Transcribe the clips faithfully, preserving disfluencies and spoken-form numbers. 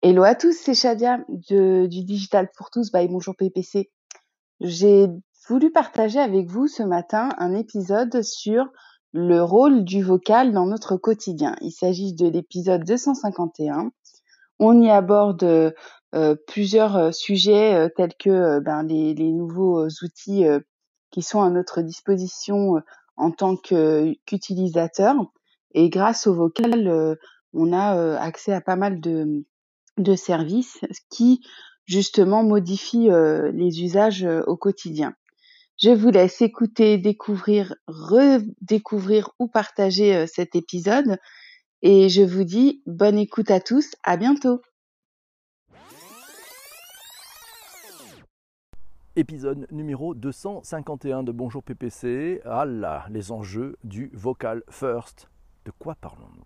Hello à tous, c'est Shadia de, du Digital pour tous by Bonjour P P C. J'ai voulu partager avec vous ce matin un épisode sur le rôle du vocal dans notre quotidien. Il s'agit de l'épisode deux cent cinquante et un. On y aborde euh, plusieurs euh, sujets euh, tels que euh, ben, les, les nouveaux euh, outils euh, qui sont à notre disposition euh, en tant que, euh, qu'utilisateur. Et grâce au vocal, euh, on a euh, accès à pas mal de... de services qui, justement, modifient euh, les usages euh, au quotidien. Je vous laisse écouter, découvrir, redécouvrir ou partager euh, cet épisode et je vous dis bonne écoute à tous, à bientôt. Épisode numéro deux cent cinquante et un de Bonjour P P C. Ah là, les enjeux du vocal first. De quoi parlons-nous ?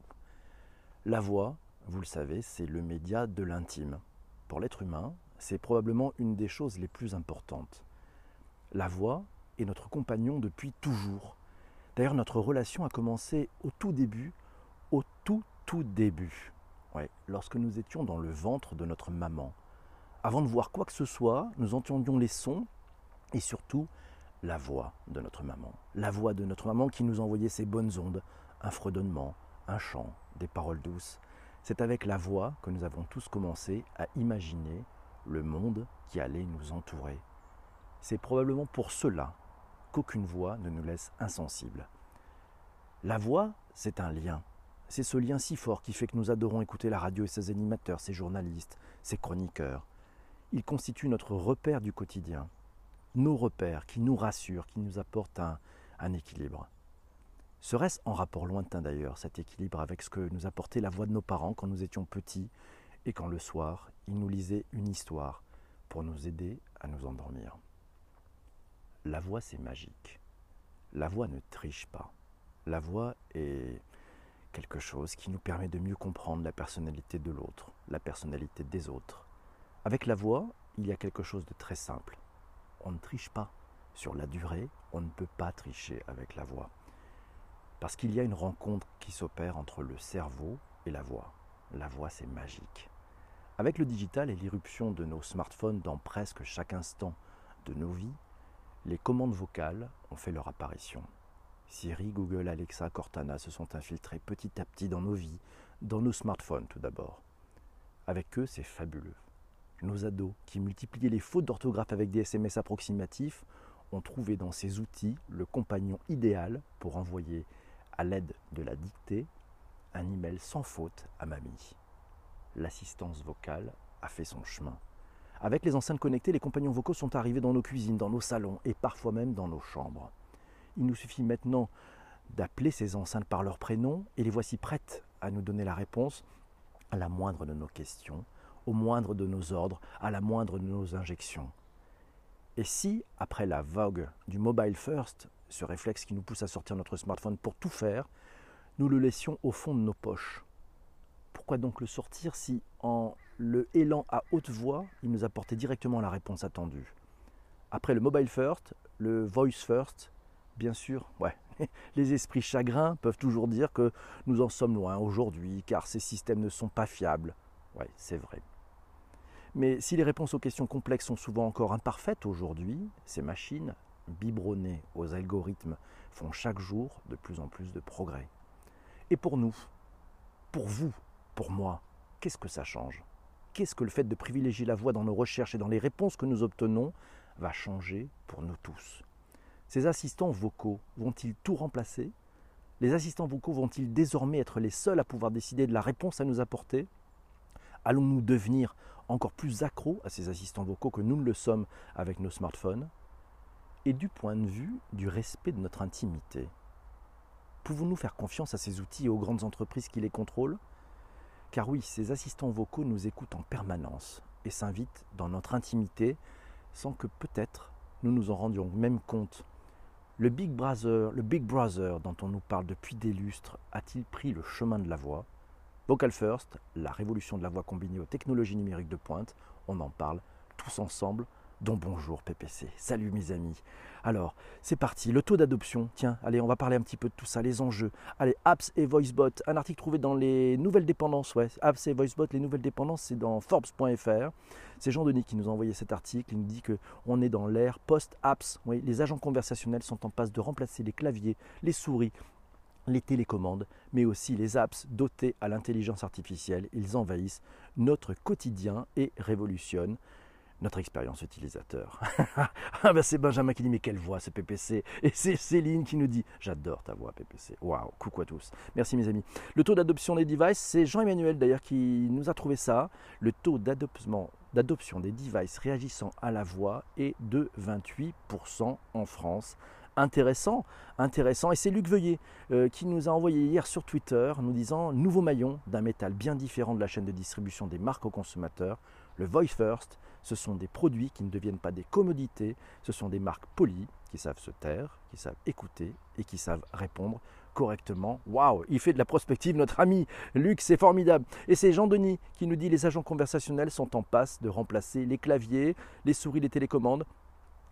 La voix, vous le savez, c'est le média de l'intime. Pour l'être humain, c'est probablement une des choses les plus importantes. La voix est notre compagnon depuis toujours. D'ailleurs, notre relation a commencé au tout début, au tout tout début. Ouais, lorsque nous étions dans le ventre de notre maman. Avant de voir quoi que ce soit, nous entendions les sons et surtout la voix de notre maman. La voix de notre maman qui nous envoyait ses bonnes ondes, un fredonnement, un chant, des paroles douces. C'est avec la voix que nous avons tous commencé à imaginer le monde qui allait nous entourer. C'est probablement pour cela qu'aucune voix ne nous laisse insensibles. La voix, c'est un lien. C'est ce lien si fort qui fait que nous adorons écouter la radio et ses animateurs, ses journalistes, ses chroniqueurs. Il constitue notre repère du quotidien, nos repères qui nous rassurent, qui nous apportent un, un équilibre. Serait-ce en rapport lointain d'ailleurs, cet équilibre avec ce que nous apportait la voix de nos parents quand nous étions petits et quand le soir, ils nous lisaient une histoire pour nous aider à nous endormir. La voix, c'est magique. La voix ne triche pas. La voix est quelque chose qui nous permet de mieux comprendre la personnalité de l'autre, la personnalité des autres. Avec la voix, il y a quelque chose de très simple. On ne triche pas. Sur la durée, on ne peut pas tricher avec la voix. Parce qu'il y a une rencontre qui s'opère entre le cerveau et la voix. La voix, c'est magique. Avec le digital et l'irruption de nos smartphones dans presque chaque instant de nos vies, les commandes vocales ont fait leur apparition. Siri, Google, Alexa, Cortana se sont infiltrés petit à petit dans nos vies, dans nos smartphones tout d'abord. Avec eux, c'est fabuleux. Nos ados, qui multipliaient les fautes d'orthographe avec des S M S approximatifs, ont trouvé dans ces outils le compagnon idéal pour envoyer à l'aide de la dictée, un email sans faute à mamie. L'assistance vocale a fait son chemin. Avec les enceintes connectées, les compagnons vocaux sont arrivés dans nos cuisines, dans nos salons et parfois même dans nos chambres. Il nous suffit maintenant d'appeler ces enceintes par leur prénom et les voici prêtes à nous donner la réponse à la moindre de nos questions, au moindre de nos ordres, à la moindre de nos injections. Et si, après la vogue du mobile first, ce réflexe qui nous pousse à sortir notre smartphone pour tout faire, nous le laissions au fond de nos poches. Pourquoi donc le sortir si, en le hélant à haute voix, il nous apportait directement la réponse attendue ? Après le mobile first, le voice first, bien sûr, ouais, les esprits chagrins peuvent toujours dire que nous en sommes loin aujourd'hui, car ces systèmes ne sont pas fiables. Ouais, c'est vrai. Mais si les réponses aux questions complexes sont souvent encore imparfaites aujourd'hui, ces machines, biberonnés aux algorithmes, font chaque jour de plus en plus de progrès. Et pour nous, pour vous, pour moi, qu'est-ce que ça change ? Qu'est-ce que le fait de privilégier la voix dans nos recherches et dans les réponses que nous obtenons va changer pour nous tous ? Ces assistants vocaux vont-ils tout remplacer ? Les assistants vocaux vont-ils désormais être les seuls à pouvoir décider de la réponse à nous apporter ? Allons-nous devenir encore plus accros à ces assistants vocaux que nous ne le sommes avec nos smartphones ? Et du point de vue du respect de notre intimité, pouvons-nous faire confiance à ces outils et aux grandes entreprises qui les contrôlent ? Car oui, ces assistants vocaux nous écoutent en permanence et s'invitent dans notre intimité sans que peut-être nous nous en rendions même compte. Le Big Brother, le Big Brother dont on nous parle depuis des lustres, a-t-il pris le chemin de la voix ? Vocal First, la révolution de la voix combinée aux technologies numériques de pointe, on en parle tous ensemble dans Bonjour P P C. Salut mes amis. Alors, c'est parti. Le taux d'adoption. Tiens, allez, on va parler un petit peu de tout ça, les enjeux. Allez, apps et voicebot. Un article trouvé dans les Nouvelles Dépendances. Ouais, apps et voicebot, les Nouvelles Dépendances, c'est dans Forbes point F R. C'est Jean-Denis qui nous a envoyé cet article. Il nous dit que on est dans l'ère post-apps. Oui, les agents conversationnels sont en passe de remplacer les claviers, les souris, les télécommandes, mais aussi les apps dotées à l'intelligence artificielle. Ils envahissent notre quotidien et révolutionnent notre expérience utilisateur. Ah ben c'est Benjamin qui dit « Mais quelle voix ce P P C !» Et c'est Céline qui nous dit « J'adore ta voix P P C !» Waouh, coucou à tous. Merci mes amis. Le taux d'adoption des devices, c'est Jean-Emmanuel d'ailleurs qui nous a trouvé ça. Le taux d'adoption d'adoption des devices réagissant à la voix est de vingt-huit pour cent en France. Intéressant, intéressant. Et c'est Luc Veuillet euh, qui nous a envoyé hier sur Twitter nous disant « Nouveau maillon d'un métal bien différent de la chaîne de distribution des marques aux consommateurs, le Voice First, ce sont des produits qui ne deviennent pas des commodités, ce sont des marques polies qui savent se taire, qui savent écouter et qui savent répondre correctement. » Waouh, il fait de la prospective notre ami Luc, c'est formidable. Et c'est Jean-Denis qui nous dit « Les agents conversationnels sont en passe de remplacer les claviers, les souris, les télécommandes. »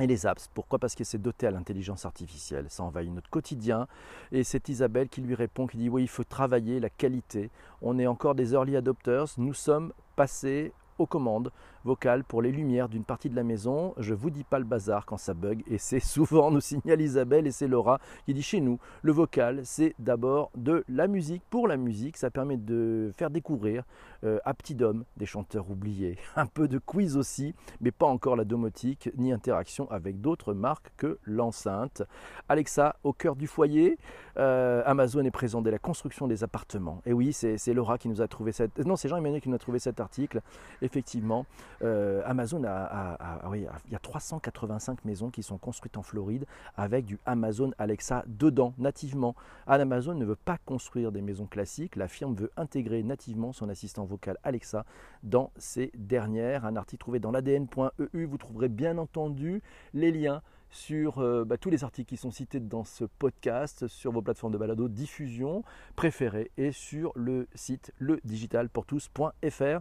Et les apps, pourquoi? Parce que c'est doté à l'intelligence artificielle, ça envahit notre quotidien. Et c'est Isabelle qui lui répond, qui dit « Oui, il faut travailler la qualité. On est encore des early adopters, nous sommes passés aux commandes vocales pour les lumières d'une partie de la maison. Je vous dis pas le bazar quand ça bug. » Et c'est souvent, nous signale Isabelle, et c'est Laura qui dit « Chez nous, le vocal, c'est d'abord de la musique. Pour la musique, ça permet de faire découvrir euh, à petit d'homme des chanteurs oubliés. Un peu de quiz aussi, mais pas encore la domotique ni interaction avec d'autres marques que l'enceinte. Alexa, au cœur du foyer. Euh, Amazon est présent dès la construction des appartements. » Et oui, c'est, c'est Laura qui nous a trouvé cette... Non, c'est Jean-Emmanuel qui nous a trouvé cet article. Effectivement, euh, Amazon a, a, a, oui, a, il y a trois cent quatre-vingt-cinq maisons qui sont construites en Floride avec du Amazon Alexa dedans, nativement. Amazon ne veut pas construire des maisons classiques. La firme veut intégrer nativement son assistant vocal Alexa dans ces dernières. Un article trouvé dans l'A D N point E U. Vous trouverez bien entendu les liens sur euh, bah, tous les articles qui sont cités dans ce podcast, sur vos plateformes de balado diffusion préférées et sur le site ledigitalpourtous point F R.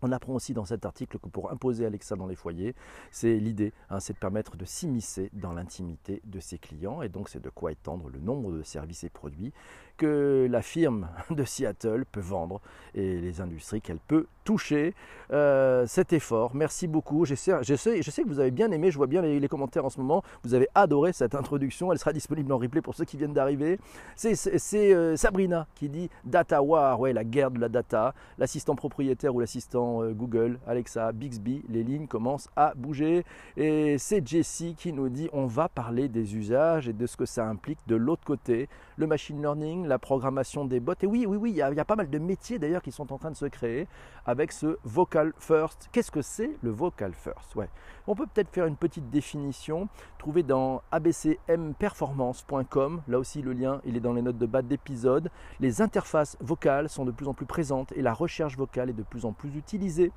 On apprend aussi dans cet article que pour imposer Alexa dans les foyers, c'est l'idée, hein, c'est de permettre de s'immiscer dans l'intimité de ses clients. Et donc, c'est de quoi étendre le nombre de services et produits que la firme de Seattle peut vendre et les industries qu'elle peut toucher. Euh, cet effort, merci beaucoup. Je sais, je sais, je sais que vous avez bien aimé, je vois bien les, les commentaires en ce moment. Vous avez adoré cette introduction. Elle sera disponible en replay pour ceux qui viennent d'arriver. C'est, c'est, c'est euh, Sabrina qui dit « Data War », ouais, la guerre de la data. L'assistant propriétaire ou l'assistant Google, Alexa, Bixby, les lignes commencent à bouger. Et c'est Jessie qui nous dit « On va parler des usages et de ce que ça implique de l'autre côté. Le machine learning, la programmation des bots. » Et oui, oui, oui, il y a, il y a pas mal de métiers d'ailleurs qui sont en train de se créer avec ce vocal first. Qu'est-ce que c'est le vocal first? Ouais. On peut peut-être faire une petite définition trouvée dans A B C M performance point com. Là aussi, le lien, il est dans les notes de bas d'épisode. Les interfaces vocales sont de plus en plus présentes et la recherche vocale est de plus en plus utilisée.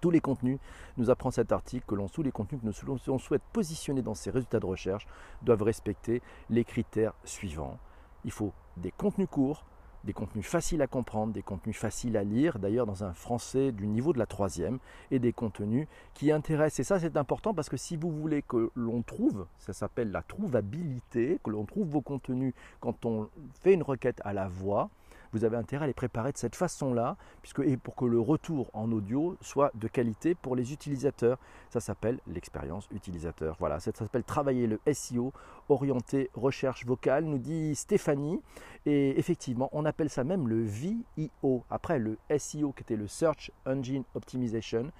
Tous les contenus, nous apprend cet article, que l'on sous les contenus que l'on souhaite positionner dans ces résultats de recherche doivent respecter les critères suivants. Il faut des contenus courts, des contenus faciles à comprendre, des contenus faciles à lire, d'ailleurs dans un français du niveau de la troisième, et des contenus qui intéressent. Et ça, c'est important parce que si vous voulez que l'on trouve, ça s'appelle la trouvabilité, que l'on trouve vos contenus quand on fait une requête à la voix, vous avez intérêt à les préparer de cette façon-là, puisque, et pour que le retour en audio soit de qualité pour les utilisateurs. Ça s'appelle l'expérience utilisateur. Voilà, ça s'appelle travailler le S E O, orienté recherche vocale, nous dit Stéphanie. Et effectivement, on appelle ça même le V I O. Après le S E O qui était le Search Engine Optimization,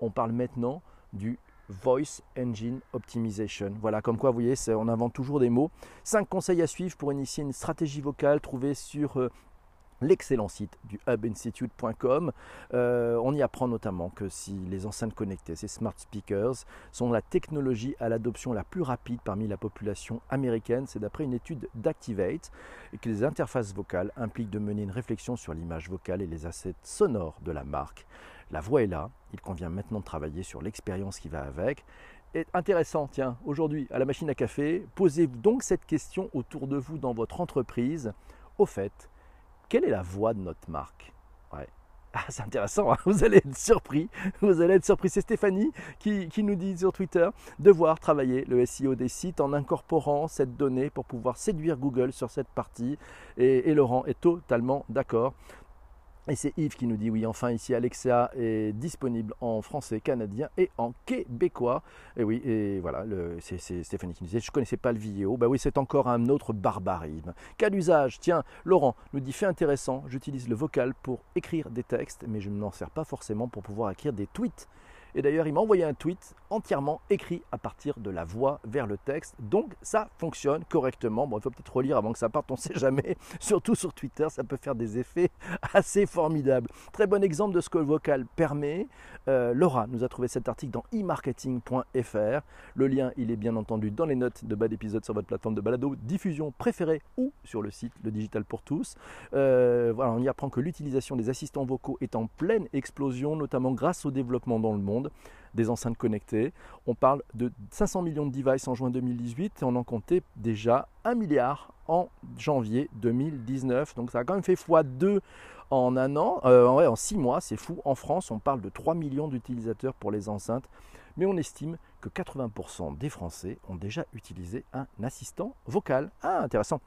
on parle maintenant du Voice Engine Optimization. Voilà, comme quoi, vous voyez, on invente toujours des mots. cinq conseils à suivre pour initier une stratégie vocale trouvée sur... Euh, l'excellent site du hub institute point com. Euh, on y apprend notamment que si les enceintes connectées, ces smart speakers, sont la technologie à l'adoption la plus rapide parmi la population américaine, c'est d'après une étude d'Activate, et que les interfaces vocales impliquent de mener une réflexion sur l'image vocale et les assets sonores de la marque. La voix est là, il convient maintenant de travailler sur l'expérience qui va avec. Est intéressant, tiens, aujourd'hui à la machine à café, posez-vous donc cette question autour de vous dans votre entreprise. Au fait, quelle est la voix de notre marque? Ouais. Ah, c'est intéressant, hein, vous allez être surpris, vous allez être surpris. C'est Stéphanie qui, qui nous dit sur Twitter devoir travailler le S E O des sites en incorporant cette donnée pour pouvoir séduire Google sur cette partie. Et, et Laurent est totalement d'accord. Et c'est Yves qui nous dit oui, enfin ici Alexa est disponible en français, canadien et en québécois. Et oui, et voilà, le, c'est, c'est Stéphanie qui nous disait je ne connaissais pas le V I O. Ben oui, c'est encore un autre barbarisme. Cas d'usage, tiens, Laurent nous dit fait intéressant, j'utilise le vocal pour écrire des textes, mais je ne m'en sers pas forcément pour pouvoir écrire des tweets. Et d'ailleurs, il m'a envoyé un tweet entièrement écrit à partir de la voix vers le texte. Donc, ça fonctionne correctement. Bon, il faut peut-être relire avant que ça parte, on ne sait jamais. Surtout sur Twitter, ça peut faire des effets assez formidables. Très bon exemple de ce que le vocal permet. Euh, Laura nous a trouvé cet article dans e marketing point f r. Le lien, il est bien entendu dans les notes de bas d'épisode sur votre plateforme de balado, diffusion préférée ou sur le site Le Digital pour tous. Euh, voilà, on y apprend que l'utilisation des assistants vocaux est en pleine explosion, notamment grâce au développement dans le monde des enceintes connectées. On parle de cinq cents millions de devices en juin deux mille dix-huit et on en comptait déjà un milliard en janvier deux mille dix-neuf. Donc ça a quand même fait fois deux en un an, euh, ouais, en six mois, c'est fou. En France, on parle de trois millions d'utilisateurs pour les enceintes, mais on estime que quatre-vingts pour cent des Français ont déjà utilisé un assistant vocal. Ah, intéressant.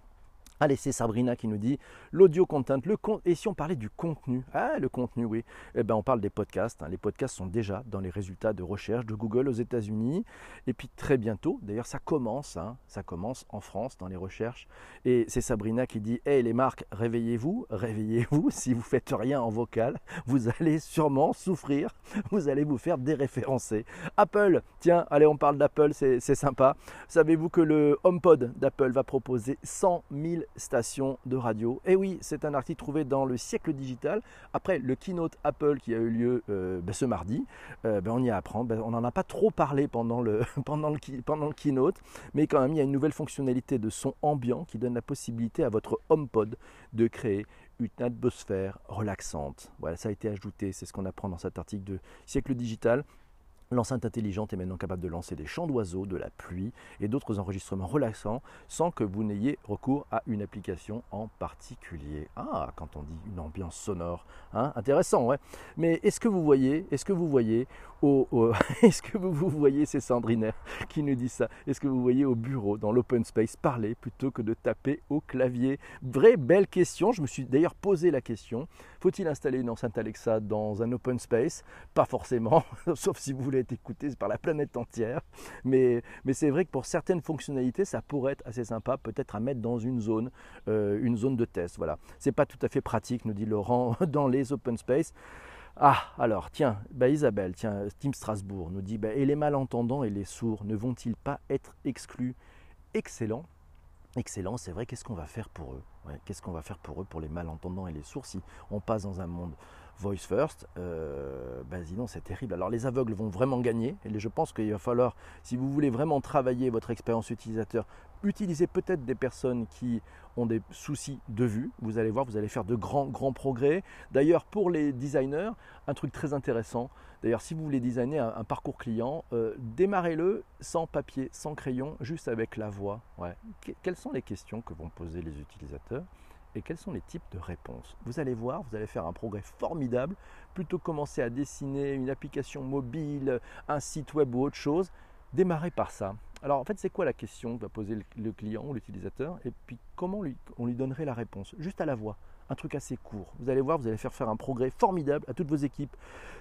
Allez, c'est Sabrina qui nous dit l'audio content, le con- et si on parlait du contenu, ah le contenu oui, eh ben, on parle des podcasts, hein. Les podcasts sont déjà dans les résultats de recherche de Google aux États-Unis et puis très bientôt, d'ailleurs ça commence, hein, ça commence en France dans les recherches et c'est Sabrina qui dit hey les marques, réveillez-vous, réveillez-vous, si vous faites rien en vocal, vous allez sûrement souffrir, vous allez vous faire déréférencer. Apple, tiens, allez on parle d'Apple, c'est, c'est sympa, savez-vous que le HomePod d'Apple va proposer cent mille station de radio. Et oui, c'est un article trouvé dans le Siècle Digital. Après le keynote Apple qui a eu lieu euh, ben, ce mardi, euh, ben, on y apprend. Ben, on n'en a pas trop parlé pendant le, pendant, le, pendant le keynote, mais quand même, il y a une nouvelle fonctionnalité de son ambiant qui donne la possibilité à votre HomePod de créer une atmosphère relaxante. Voilà, ça a été ajouté. C'est ce qu'on apprend dans cet article de Siècle Digital. L'enceinte intelligente est maintenant capable de lancer des chants d'oiseaux, de la pluie et d'autres enregistrements relaxants sans que vous n'ayez recours à une application en particulier. Ah, quand on dit une ambiance sonore, hein, intéressant, ouais. Mais est-ce que vous voyez, est-ce que vous voyez, au, au, est-ce que vous vous voyez, c'est Sandrine qui nous dit ça, est-ce que vous voyez au bureau, dans l'open space, parler plutôt que de taper au clavier? Vraie belle question, je me suis d'ailleurs posé la question, faut-il installer une enceinte Alexa dans un open space? Pas forcément, sauf si vous voulez être écouté par la planète entière, mais, mais c'est vrai que pour certaines fonctionnalités ça pourrait être assez sympa, peut-être à mettre dans une zone, euh, une zone de test. Voilà, c'est pas tout à fait pratique, nous dit Laurent, dans les open space. Ah, alors, tiens, bah Isabelle, tiens, Tim Strasbourg nous dit bah, et les malentendants et les sourds ne vont-ils pas être exclus? Excellent, excellent, c'est vrai, qu'est-ce qu'on va faire pour eux? Ouais, qu'est-ce qu'on va faire pour eux, pour les malentendants et les sourds, si on passe dans un monde voice first, euh, ben sinon c'est terrible. Alors les aveugles vont vraiment gagner et je pense qu'il va falloir, si vous voulez vraiment travailler votre expérience utilisateur, utilisez peut-être des personnes qui ont des soucis de vue. Vous allez voir, vous allez faire de grands, grands progrès. D'ailleurs pour les designers, un truc très intéressant, d'ailleurs si vous voulez designer un, un parcours client, euh, démarrez-le sans papier, sans crayon, juste avec la voix. Ouais. Que, quelles sont les questions que vont poser les utilisateurs ? Et quels sont les types de réponses? Vous allez voir, vous allez faire un progrès formidable. Plutôt que commencer à dessiner une application mobile, un site web ou autre chose, démarrez par ça. Alors en fait, c'est quoi la question que va poser le client ou l'utilisateur? Et puis comment lui, on lui donnerait la réponse? Juste à la voix. Un truc assez court. Vous allez voir, vous allez faire faire un progrès formidable à toutes vos équipes.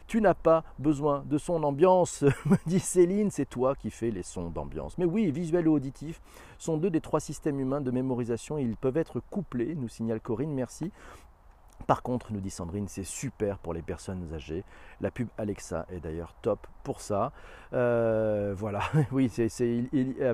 Tu n'as pas besoin de son d'ambiance, me dit Céline, c'est toi qui fais les sons d'ambiance. Mais oui, visuel ou auditif sont deux des trois systèmes humains de mémorisation et ils peuvent être couplés, nous signale Corinne, merci. Par contre, nous dit Sandrine, c'est super pour les personnes âgées. La pub Alexa est d'ailleurs top pour ça. Euh, voilà, oui, c'est, c'est,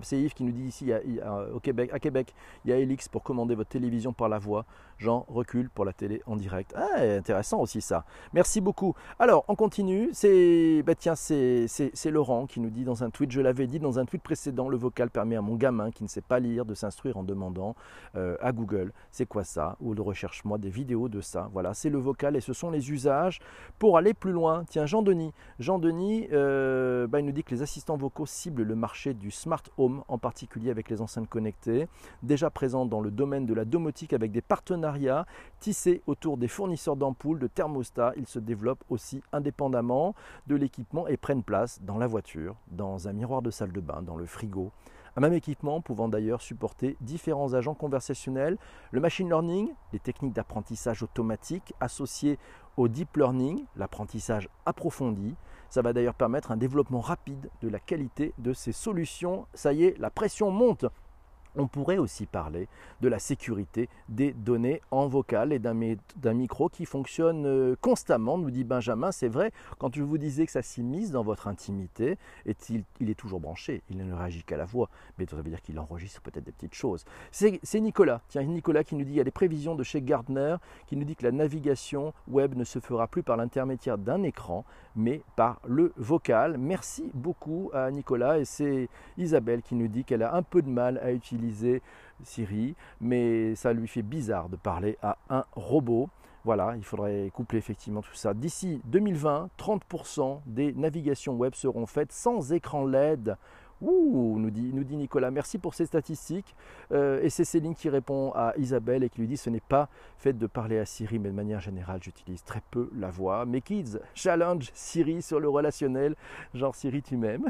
c'est Yves qui nous dit ici, il y a, au Québec, à Québec, il y a Elix pour commander votre télévision par la voix. Jean recule pour la télé en direct. Ah, intéressant aussi ça. Merci beaucoup. Alors, on continue. C'est, bah tiens, c'est, c'est, c'est Laurent qui nous dit dans un tweet, je l'avais dit dans un tweet précédent, le vocal permet à mon gamin qui ne sait pas lire de s'instruire en demandant euh, à Google, c'est quoi ça? Ou de recherche-moi des vidéos de ça. Voilà, c'est le vocal et ce sont les usages pour aller plus loin. Tiens, Jean-Denis, Jean-Denis euh, bah, il nous dit que les assistants vocaux ciblent le marché du smart home, en particulier avec les enceintes connectées, déjà présentes dans le domaine de la domotique avec des partenariats tissés autour des fournisseurs d'ampoules, de thermostats. Ils se développent aussi indépendamment de l'équipement et prennent place dans la voiture, dans un miroir de salle de bain, dans le frigo. Un même équipement pouvant d'ailleurs supporter différents agents conversationnels, le machine learning, les techniques d'apprentissage automatique associées au deep learning, l'apprentissage approfondi. Ça va d'ailleurs permettre un développement rapide de la qualité de ces solutions. Ça y est, la pression monte. On pourrait aussi parler de la sécurité des données en vocal et d'un, d'un micro qui fonctionne constamment, nous dit Benjamin. C'est vrai, quand je vous disais que ça s'immisce dans votre intimité, et il, il est toujours branché, il ne réagit qu'à la voix, mais ça veut dire qu'il enregistre peut-être des petites choses. C'est, c'est Nicolas, tiens, Nicolas qui nous dit, il y a des prévisions de chez Gartner, qui nous dit que la navigation web ne se fera plus par l'intermédiaire d'un écran, mais par le vocal. Merci beaucoup à Nicolas, et c'est Isabelle qui nous dit qu'elle a un peu de mal à utiliser Siri, mais ça lui fait bizarre de parler à un robot. Voilà, il faudrait coupler effectivement tout ça. D'ici deux mille vingt, trente pour cent des navigations web seront faites sans écran L E D. Ouh, nous dit, nous dit Nicolas, merci pour ces statistiques. Euh, et c'est Céline qui répond à Isabelle et qui lui dit, ce n'est pas fait de parler à Siri, mais de manière générale, j'utilise très peu la voix. Mes kids, challenge Siri sur le relationnel, genre Siri, tu m'aimes.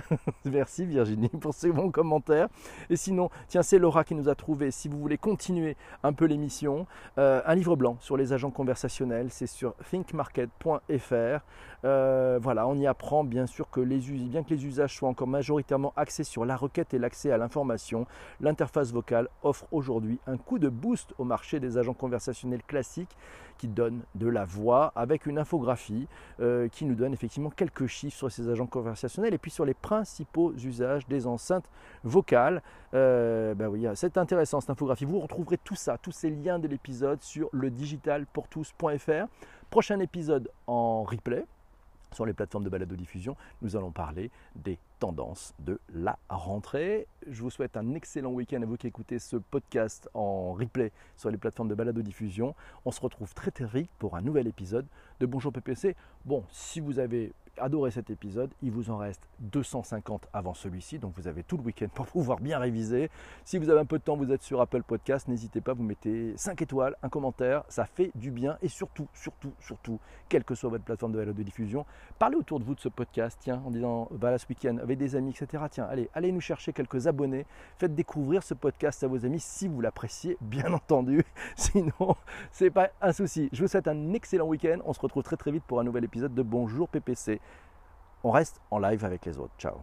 Merci Virginie pour ces bons commentaires. Et sinon, tiens, c'est Laura qui nous a trouvé, si vous voulez continuer un peu l'émission, euh, un livre blanc sur les agents conversationnels, c'est sur think market point f r. Euh, voilà, on y apprend bien sûr que les us- bien que les usages soient encore majoritairement axés sur la requête et l'accès à l'information, l'interface vocale offre aujourd'hui un coup de boost au marché des agents conversationnels classiques qui donnent de la voix avec une infographie euh, qui nous donne effectivement quelques chiffres sur ces agents conversationnels et puis sur les principaux usages des enceintes vocales. Euh, ben oui, c'est intéressant cette infographie. Vous retrouverez tout ça, tous ces liens de l'épisode sur ledigitalpourtous.fr. Prochain épisode en replay. Sur les plateformes de balado-diffusion, nous allons parler des tendances de la rentrée. Je vous souhaite un excellent week-end à vous qui écoutez ce podcast en replay sur les plateformes de balado-diffusion. On se retrouve très très vite pour un nouvel épisode de Bonjour P P C. Bon, si vous avez adoré cet épisode, il vous en reste deux cent cinquante avant celui-ci, donc vous avez tout le week-end pour pouvoir bien réviser. Si vous avez un peu de temps, vous êtes sur Apple Podcast, n'hésitez pas, vous mettez cinq étoiles, un commentaire, ça fait du bien et surtout, surtout, surtout, quelle que soit votre plateforme de balado de diffusion, parlez autour de vous de ce podcast, tiens, en disant bah là ce week-end avec des amis, et cetera. Tiens, allez, allez nous chercher quelques abonnés, faites découvrir ce podcast à vos amis si vous l'appréciez, bien entendu. Sinon, c'est pas un souci. Je vous souhaite un excellent week-end, on se retrouve très très vite pour un nouvel épisode de Bonjour P P C. On reste en live avec les autres. Ciao.